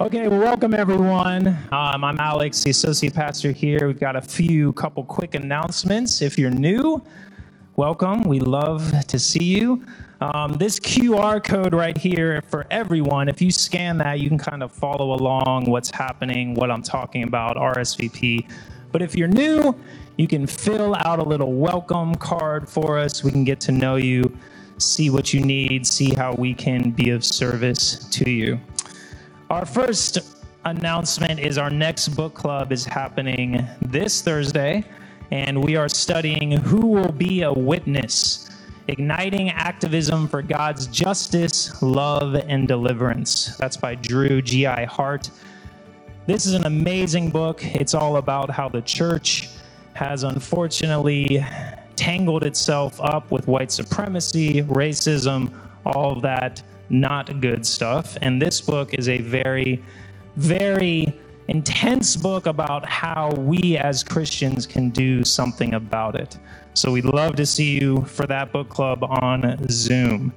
Okay, well, welcome everyone. I'm Alex, the associate pastor here. We've got a couple quick announcements. If you're new, welcome. We love to see you. This QR code right here for everyone, if you scan that, you can kind of follow along what's happening, what I'm talking about, RSVP. But if you're new, you can fill out a little welcome card for us. We can get to know you, see what you need, see how we can be of service to you. Our first announcement is our next book club is happening this Thursday, and we are studying Who Will Be a Witness? Igniting Activism for God's Justice, Love, and Deliverance. That's by Drew G.I. Hart. This is an amazing book. It's all about how the church has unfortunately tangled itself up with white supremacy, racism, all of that not good stuff. And this book is a very, very intense book about how we as Christians can do something about it. So we'd love to see you for that book club on Zoom.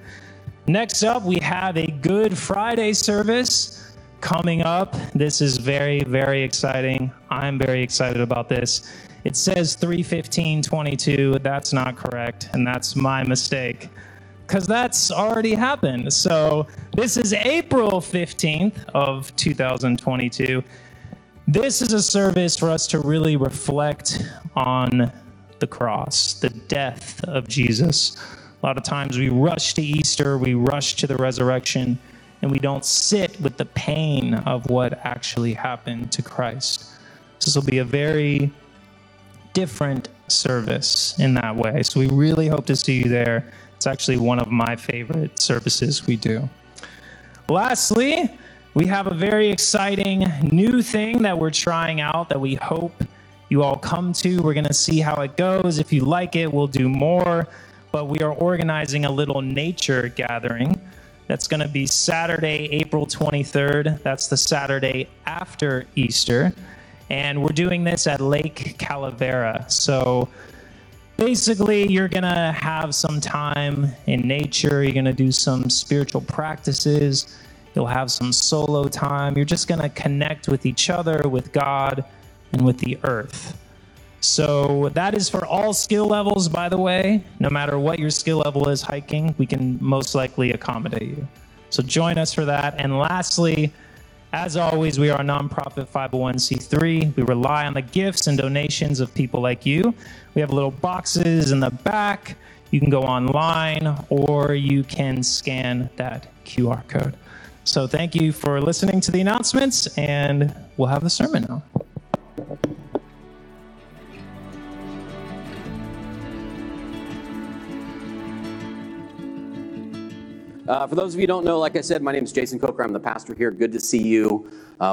Next up, we have a Good Friday service coming up. This is very, very exciting. I'm very excited about this. It says 3/15/22. That's not correct, and that's my mistake, because that's already happened. So this is April 15th of 2022. This is a service for us to really reflect on the cross, the death of Jesus. A lot of times we rush to Easter, we rush to the resurrection, and we don't sit with the pain of what actually happened to Christ. So this will be a very different service in that way. So we really hope to see you there. It's actually one of my favorite services we do. Lastly, we have a very exciting new thing that we're trying out that we hope you all come to. We're going to see how it goes. If you like it, we'll do more. But we are organizing a little nature gathering that's going to be Saturday, April 23rd. That's the Saturday after Easter. And we're doing this at Lake Calavera. So basically, you're going to have some time in nature. You're going to do some spiritual practices. You'll have some solo time. You're just going to connect with each other, with God, and with the earth. So that is for all skill levels, by the way. No matter what your skill level is hiking, we can most likely accommodate you. So join us for that. And lastly, as always, we are a nonprofit 501c3. We rely on the gifts and donations of people like you. We have little boxes in the back. You can go online or you can scan that QR code. So thank you for listening to the announcements, and we'll have the sermon now. For those of you who don't know, like I said, my name is Jason Coker. I'm the pastor here. Good to see you.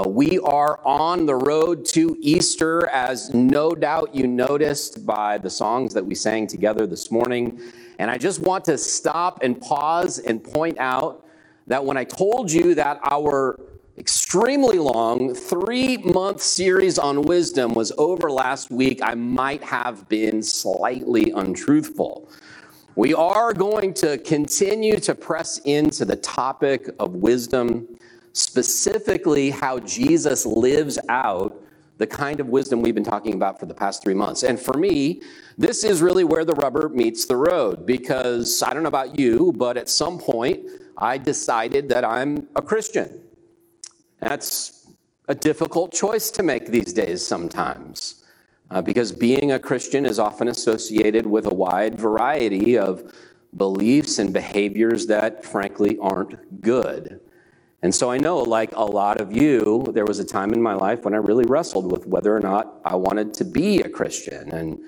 We are on the road to Easter, as no doubt you noticed by the songs that we sang together this morning. And I just want to stop and pause and point out that when I told you that our extremely long 3-month series on wisdom was over last week, I might have been slightly untruthful. We are going to continue to press into the topic of wisdom, specifically how Jesus lives out the kind of wisdom we've been talking about for the past 3 months. And for me, this is really where the rubber meets the road, because I don't know about you, but at some point I decided that I'm a Christian. That's a difficult choice to make these days sometimes. Because being a Christian is often associated with a wide variety of beliefs and behaviors that, frankly, aren't good. And so I know, like a lot of you, there was a time in my life when I really wrestled with whether or not I wanted to be a Christian. And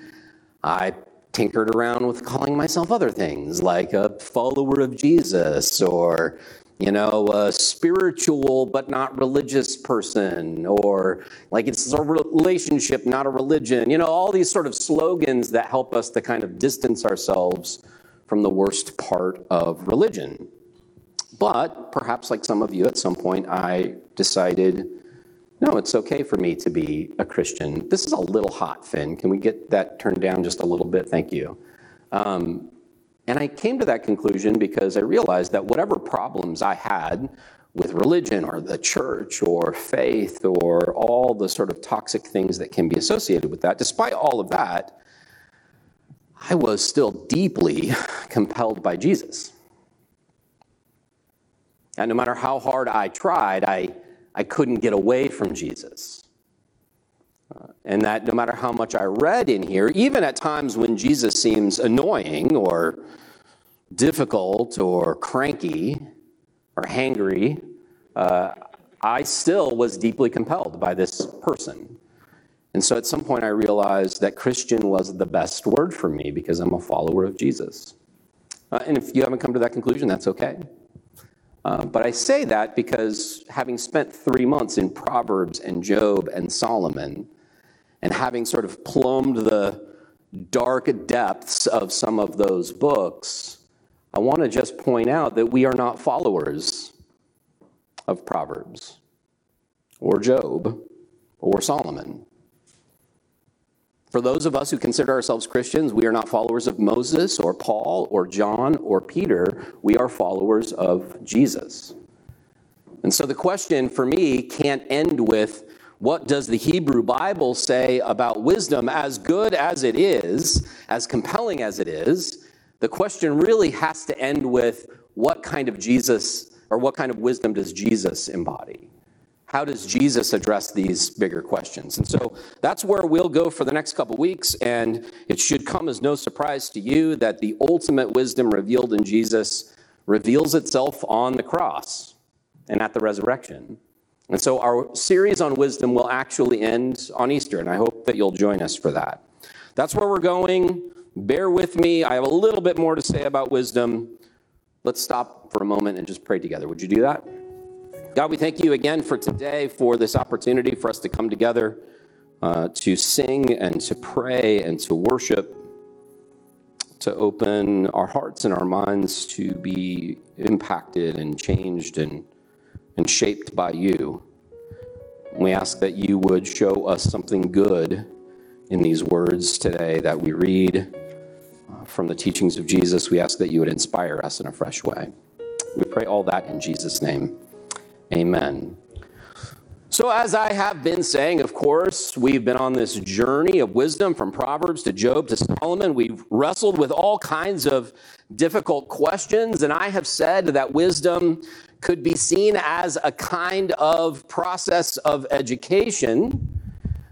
I tinkered around with calling myself other things, like a follower of Jesus, or a spiritual but not religious person, or like it's a relationship, not a religion. All these sort of slogans that help us to kind of distance ourselves from the worst part of religion. But perhaps like some of you, at some point I decided, no, it's okay for me to be a Christian. This is a little hot, Finn. Can we get that turned down just a little bit? Thank you. And I came to that conclusion because I realized that whatever problems I had with religion or the church or faith or all the sort of toxic things that can be associated with that. Despite all of that, I was still deeply compelled by Jesus. And no matter how hard I tried, I couldn't get away from Jesus. And that no matter how much I read in here, even at times when Jesus seems annoying or difficult or cranky or hangry, I still was deeply compelled by this person. And so at some point I realized that Christian was the best word for me because I'm a follower of Jesus. And if you haven't come to that conclusion, that's okay. But I say that because having spent 3 months in Proverbs and Job and Solomon, and having sort of plumbed the dark depths of some of those books, I want to just point out that we are not followers of Proverbs or Job or Solomon. For those of us who consider ourselves Christians, we are not followers of Moses or Paul or John or Peter. We are followers of Jesus. And so the question for me can't end with, what does the Hebrew Bible say about wisdom? As good as it is, as compelling as it is, the question really has to end with, what kind of Jesus or what kind of wisdom does Jesus embody? How does Jesus address these bigger questions? And so that's where we'll go for the next couple weeks, and it should come as no surprise to you that the ultimate wisdom revealed in Jesus reveals itself on the cross and at the resurrection. And so our series on wisdom will actually end on Easter, and I hope that you'll join us for that. That's where we're going. Bear with me. I have a little bit more to say about wisdom. Let's stop for a moment and just pray together. Would you do that? God, we thank you again for today, for this opportunity for us to come together, to sing and to pray and to worship, to open our hearts and our minds to be impacted and changed and shaped by you. We ask that you would show us something good in these words today that we read from the teachings of Jesus. We ask that you would inspire us in a fresh way. We pray all that in Jesus' name. Amen. So as I have been saying, of course, we've been on this journey of wisdom from Proverbs to Job to Solomon. We've wrestled with all kinds of difficult questions, and I have said that wisdom could be seen as a kind of process of education,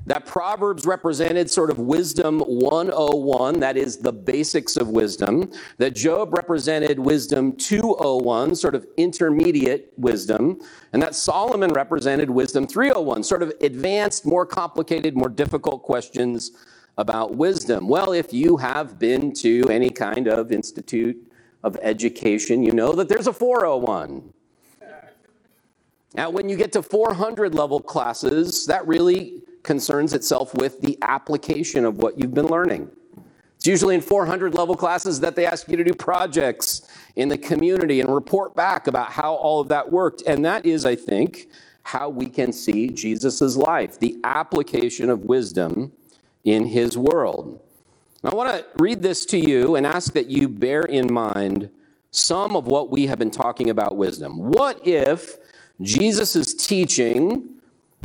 that Proverbs represented sort of wisdom 101, that is the basics of wisdom, that Job represented wisdom 201, sort of intermediate wisdom, and that Solomon represented wisdom 301, sort of advanced, more complicated, more difficult questions about wisdom. Well, if you have been to any kind of institute of education, you know that there's a 401. Now, when you get to 400 level classes, that really concerns itself with the application of what you've been learning. It's usually in 400 level classes that they ask you to do projects in the community and report back about how all of that worked. And that is, I think, how we can see Jesus's life, the application of wisdom in his world. Now, I want to read this to you and ask that you bear in mind some of what we have been talking about wisdom. What if Jesus's teaching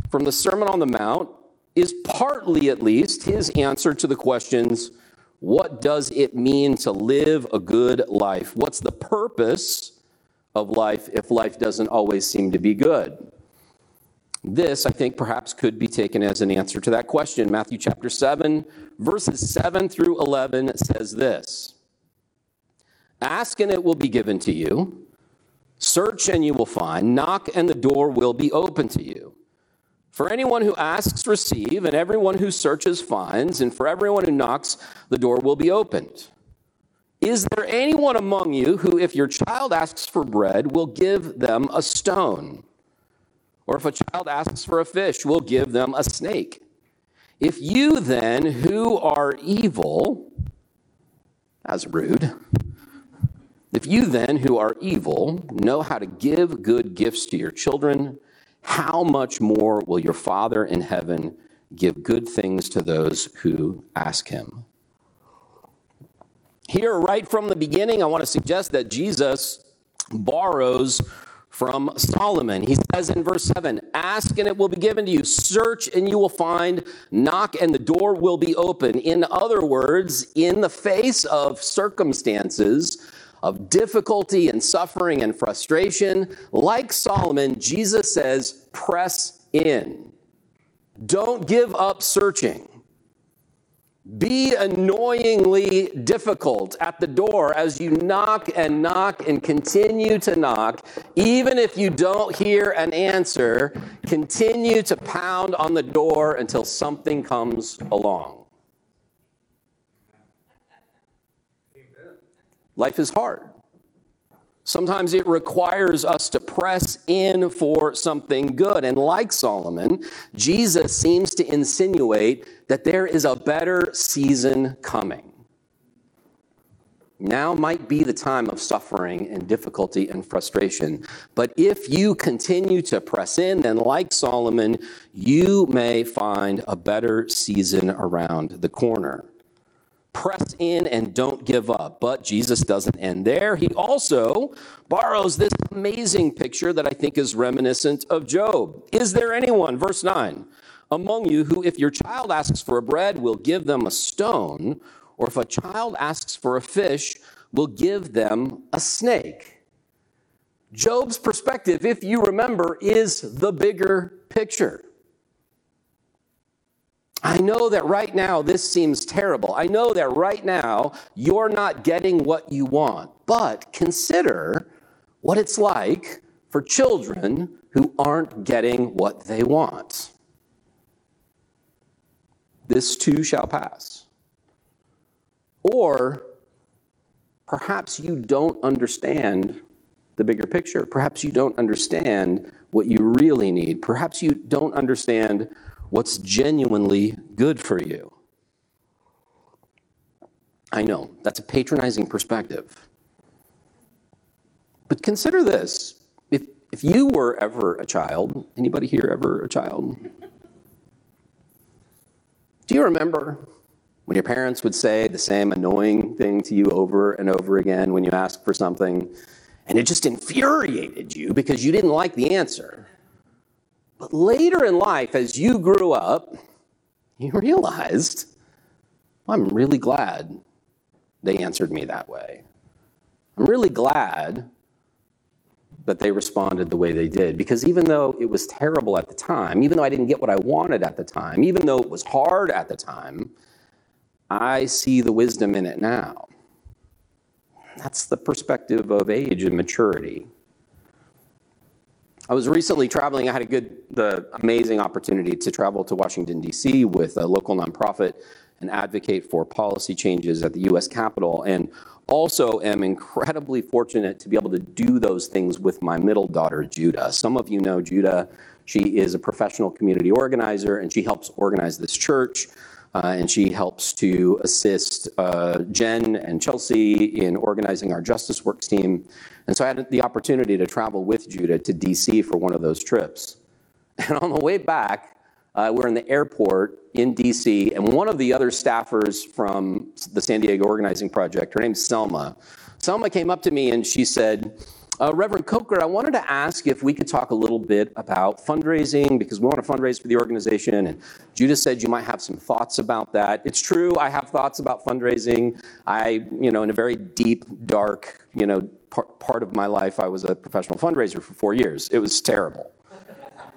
from the Sermon on the Mount is partly, at least, his answer to the questions, what does it mean to live a good life? What's the purpose of life if life doesn't always seem to be good? This, I think, perhaps could be taken as an answer to that question. Matthew chapter 7, verses 7 through 11 says this, "Ask and it will be given to you. Search and you will find. Knock and the door will be open to you. For anyone who asks, receive, and everyone who searches, finds, and for everyone who knocks, the door will be opened. Is there anyone among you who, if your child asks for bread, will give them a stone? Or if a child asks for a fish, will give them a snake? If you then, who are evil," that's rude, "if you then, who are evil, know how to give good gifts to your children, how much more will your Father in heaven give good things to those who ask him?" Here, right from the beginning, I want to suggest that Jesus borrows from Solomon. He says in verse 7, ask and it will be given to you. Search and you will find. Knock and the door will be open. In other words, in the face of circumstances, of difficulty and suffering and frustration, like Solomon, Jesus says, press in. Don't give up searching. Be annoyingly difficult at the door as you knock and knock and continue to knock. Even if you don't hear an answer, continue to pound on the door until something comes along. Life is hard. Sometimes it requires us to press in for something good. And like Solomon, Jesus seems to insinuate that there is a better season coming. Now might be the time of suffering and difficulty and frustration. But if you continue to press in, then like Solomon, you may find a better season around the corner. Press in and don't give up. But Jesus doesn't end there. He also borrows this amazing picture that I think is reminiscent of Job. Is there anyone, verse 9, among you who, if your child asks for a bread, will give them a stone, or if a child asks for a fish, will give them a snake? Job's perspective, if you remember, is the bigger picture. I know that right now this seems terrible. I know that right now you're not getting what you want. But consider what it's like for children who aren't getting what they want. This too shall pass. Or perhaps you don't understand the bigger picture. Perhaps you don't understand what you really need. Perhaps you don't understand what's genuinely good for you. I know, that's a patronizing perspective. But consider this. If you were ever a child, anybody here ever a child? Do you remember when your parents would say the same annoying thing to you over and over again when you asked for something, and it just infuriated you because you didn't like the answer? But later in life, as you grew up, you realized, I'm really glad they answered me that way. I'm really glad that they responded the way they did. Because even though it was terrible at the time, even though I didn't get what I wanted at the time, even though it was hard at the time, I see the wisdom in it now. That's the perspective of age and maturity. I was recently traveling. I had the amazing opportunity to travel to Washington, D.C. with a local nonprofit and advocate for policy changes at the U.S. Capitol, and also am incredibly fortunate to be able to do those things with my middle daughter, Judah. Some of you know Judah. She is a professional community organizer, and she helps organize this church, and she helps to assist Jen and Chelsea in organizing our Justice Works team. And so I had the opportunity to travel with Judah to D.C. for one of those trips. And on the way back, we're in the airport in D.C., and one of the other staffers from the San Diego Organizing Project, her name's Selma. Selma came up to me and she said, Reverend Coker, I wanted to ask if we could talk a little bit about fundraising, because we want to fundraise for the organization. And Judah said you might have some thoughts about that. It's true, I have thoughts about fundraising. I in a very deep, dark, part of my life, I was a professional fundraiser for 4 years. It was terrible.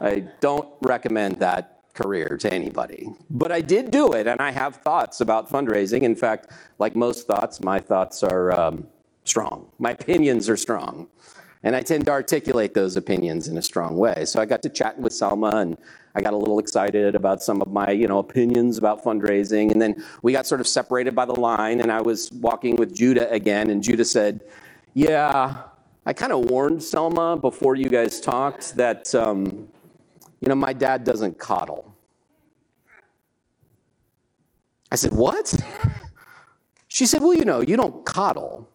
I don't recommend that career to anybody. But I did do it, and I have thoughts about fundraising. In fact, like most thoughts, my thoughts are strong. My opinions are strong. And I tend to articulate those opinions in a strong way. So I got to chat with Selma, and I got a little excited about some of my, opinions about fundraising. And then we got sort of separated by the line, and I was walking with Judah again, and Judah said, yeah, I kind of warned Selma before you guys talked that, my dad doesn't coddle. I said, what? She said, well, you don't coddle.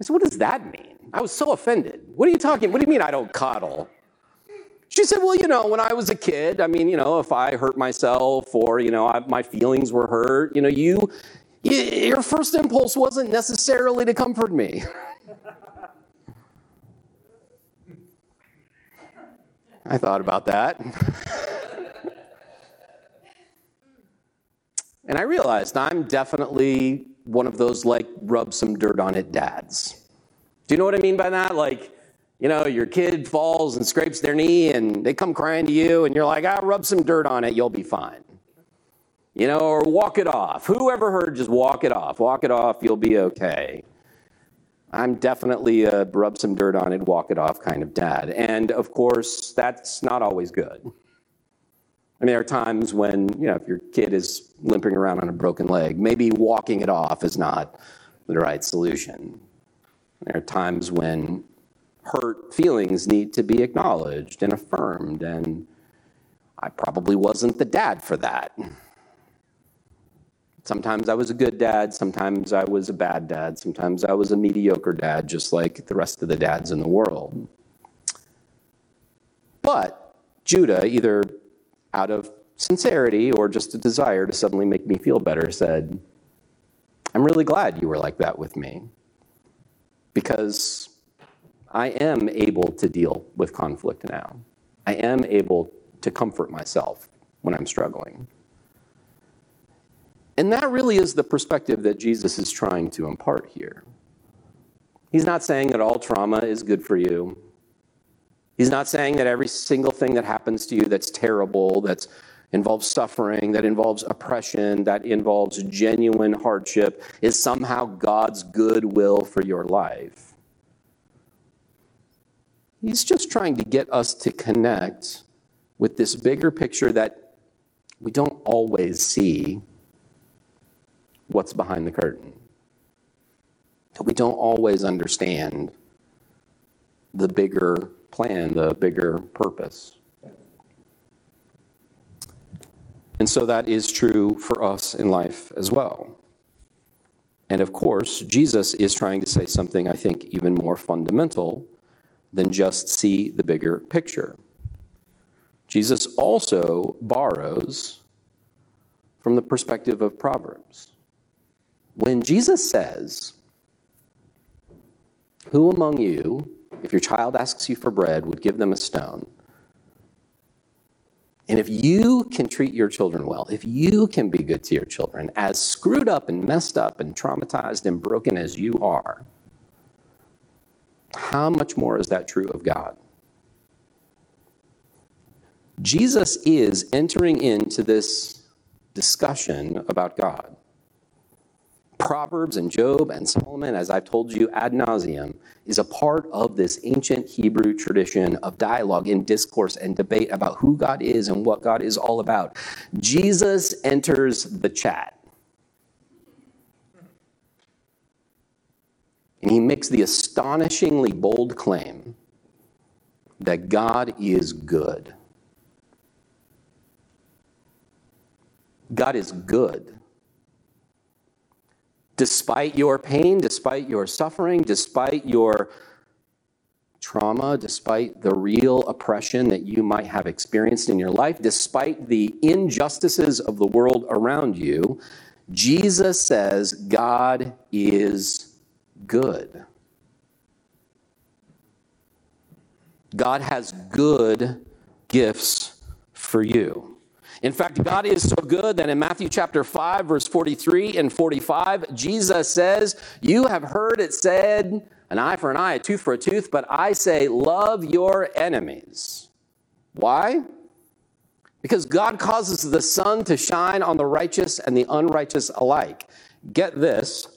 I said, what does that mean? I was so offended. What do you mean I don't coddle? She said, well, when I was a kid, if I hurt myself or, my feelings were hurt, your first impulse wasn't necessarily to comfort me. I thought about that. And I realized I'm definitely one of those, like, rub some dirt on it dads. Do you know what I mean by that? Like, you know, your kid falls and scrapes their knee and they come crying to you and you're like, rub some dirt on it, you'll be fine. You know, or walk it off. Whoever heard, just walk it off. Walk it off, you'll be okay. I'm definitely a rub some dirt on it, walk it off kind of dad. And, of course, that's not always good. I mean, there are times when, you know, if your kid is limping around on a broken leg, maybe walking it off is not the right solution. There are times when hurt feelings need to be acknowledged and affirmed, and I probably wasn't the dad for that. Sometimes I was a good dad, sometimes I was a bad dad, sometimes I was a mediocre dad, just like the rest of the dads in the world. But Judah, either out of sincerity or just a desire to suddenly make me feel better, said, I'm really glad you were like that with me, because I am able to deal with conflict now. I am able to comfort myself when I'm struggling. And that really is the perspective that Jesus is trying to impart here. He's not saying that all trauma is good for you. He's not saying that every single thing that happens to you that's terrible, that involves suffering, that involves oppression, that involves genuine hardship, is somehow God's good will for your life. He's just trying to get us to connect with this bigger picture that we don't always see what's behind the curtain, that we don't always understand the bigger plan, the bigger purpose. And so that is true for us in life as well. And of course, Jesus is trying to say something, I think, even more fundamental than just see the bigger picture. Jesus also borrows from the perspective of Proverbs. When Jesus says, who among you, if your child asks you for bread, would give them a stone? And if you can treat your children well, if you can be good to your children, as screwed up and messed up and traumatized and broken as you are, how much more is that true of God? Jesus is entering into this discussion about God. Proverbs and Job and Solomon, as I've told you ad nauseum, is a part of this ancient Hebrew tradition of dialogue and discourse and debate about who God is and what God is all about. Jesus enters the chat. And he makes the astonishingly bold claim that God is good. God is good. Despite your pain, despite your suffering, despite your trauma, despite the real oppression that you might have experienced in your life, despite the injustices of the world around you, Jesus says God is good. God has good gifts for you. In fact, God is so good that in Matthew chapter 5, verse 43 and 45, Jesus says, you have heard it said, an eye for an eye, a tooth for a tooth, but I say, love your enemies. Why? Because God causes the sun to shine on the righteous and the unrighteous alike. Get this.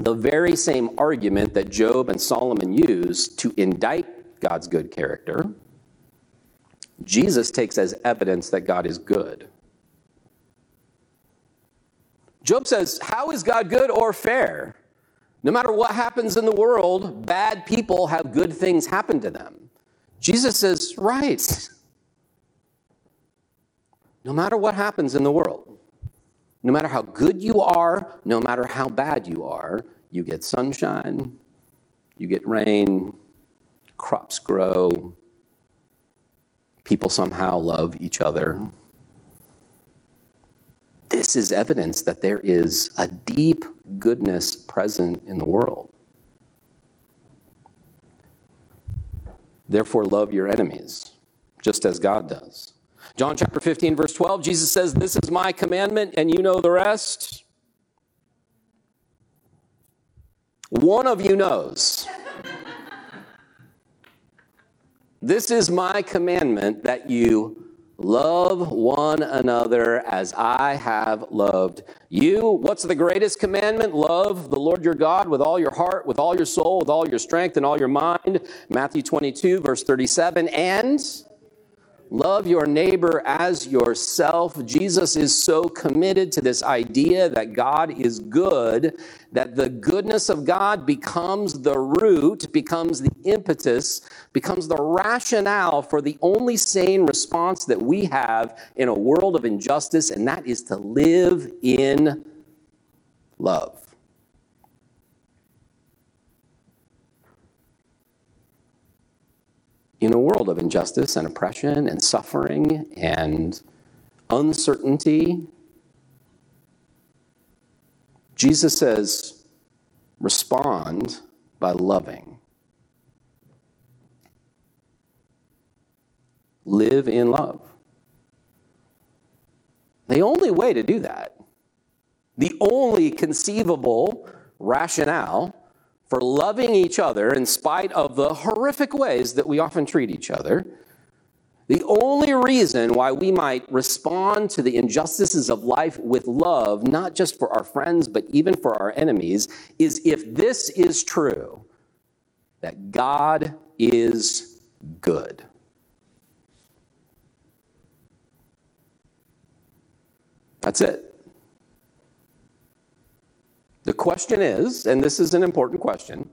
The very same argument that Job and Solomon used to indict God's good character, Jesus takes as evidence that God is good. Job says, how is God good or fair? No matter what happens in the world, bad people have good things happen to them. Jesus says, right. No matter what happens in the world, no matter how good you are, no matter how bad you are, you get sunshine, you get rain, crops grow, people somehow love each other. This is evidence that there is a deep goodness present in the world. Therefore, love your enemies, just as God does. John chapter 15, verse 12, Jesus says, "This is my commandment, and you know the rest." One of you knows. This is my commandment, that you love one another as I have loved you. What's the greatest commandment? Love the Lord your God with all your heart, with all your soul, with all your strength, and all your mind. Matthew 22, verse 37, and love your neighbor as yourself. Jesus is so committed to this idea that God is good, that the goodness of God becomes the root, becomes the impetus, becomes the rationale for the only sane response that we have in a world of injustice, and that is to live in love. In a world of injustice and oppression and suffering and uncertainty, Jesus says, respond by loving. Live in love. The only way to do that, the only conceivable rationale for loving each other in spite of the horrific ways that we often treat each other, the only reason why we might respond to the injustices of life with love, not just for our friends, but even for our enemies, is if this is true, that God is good. That's it. The question is, and this is an important question,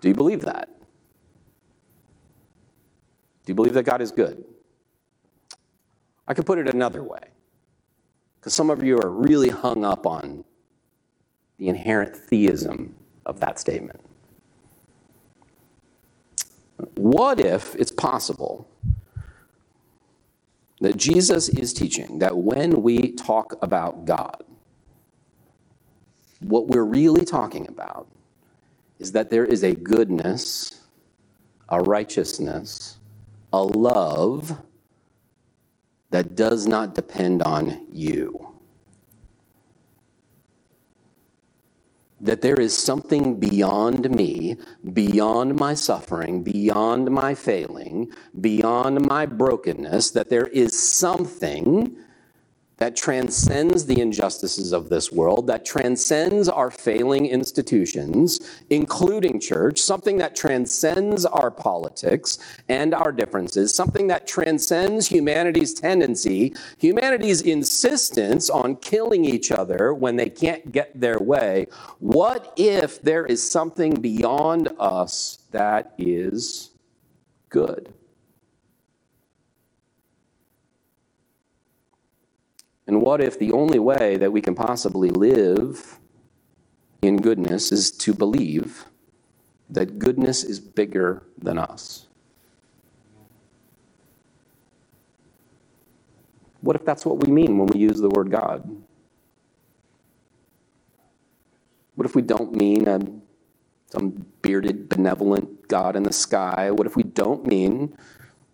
do you believe that? Do you believe that God is good? I could put it another way, because some of you are really hung up on the inherent theism of that statement. What if it's possible that Jesus is teaching that when we talk about God, what we're really talking about is that there is a goodness, a righteousness, a love that does not depend on you. That there is something beyond me, beyond my suffering, beyond my failing, beyond my brokenness, that there is something that transcends the injustices of this world, that transcends our failing institutions, including church, something that transcends our politics and our differences, something that transcends humanity's tendency, humanity's insistence on killing each other when they can't get their way. What if there is something beyond us that is good? And what if the only way that we can possibly live in goodness is to believe that goodness is bigger than us? What if that's what we mean when we use the word God? What if we don't mean some bearded, benevolent God in the sky? What if we don't mean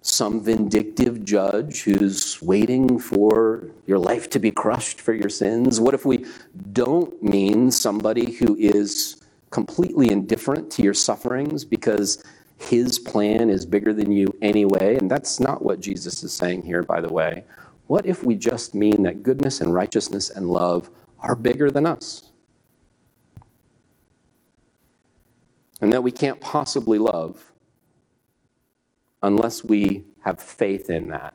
some vindictive judge who's waiting for your life to be crushed for your sins? What if we don't mean somebody who is completely indifferent to your sufferings because his plan is bigger than you anyway? And that's not what Jesus is saying here, by the way. What if we just mean that goodness and righteousness and love are bigger than us? And that we can't possibly love unless we have faith in that.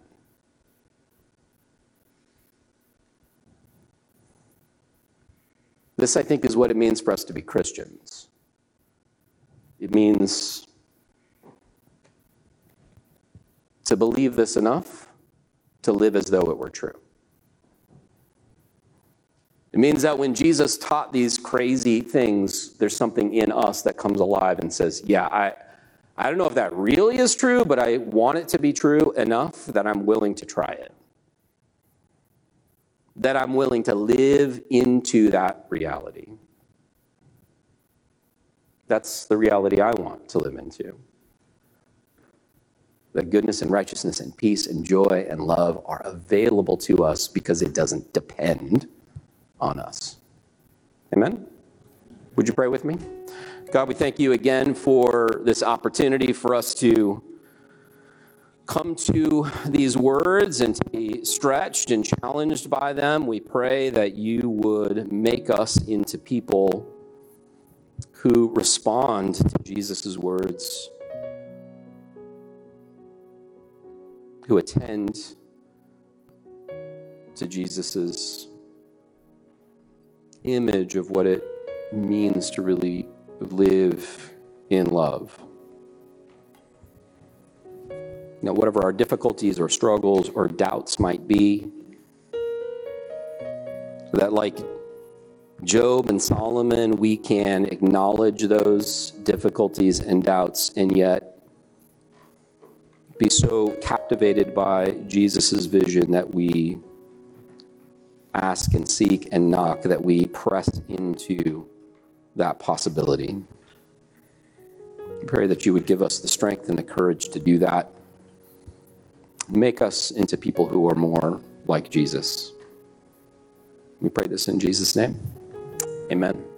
This, I think, is what it means for us to be Christians. It means to believe this enough to live as though it were true. It means that when Jesus taught these crazy things, there's something in us that comes alive and says, yeah, I don't know if that really is true, but I want it to be true enough that I'm willing to try it. That I'm willing to live into that reality. That's the reality I want to live into. That goodness and righteousness and peace and joy and love are available to us because it doesn't depend on us. Amen? Would you pray with me? God, we thank you again for this opportunity for us to come to these words and to be stretched and challenged by them. We pray that you would make us into people who respond to Jesus' words, who attend to Jesus' image of what it means to really live in love. Now, whatever our difficulties or struggles or doubts might be, so that like Job and Solomon, we can acknowledge those difficulties and doubts and yet be so captivated by Jesus' vision that we ask and seek and knock, that we press into that possibility. I pray that you would give us the strength and the courage to do that. Make us into people who are more like Jesus. We pray this in Jesus' name. Amen.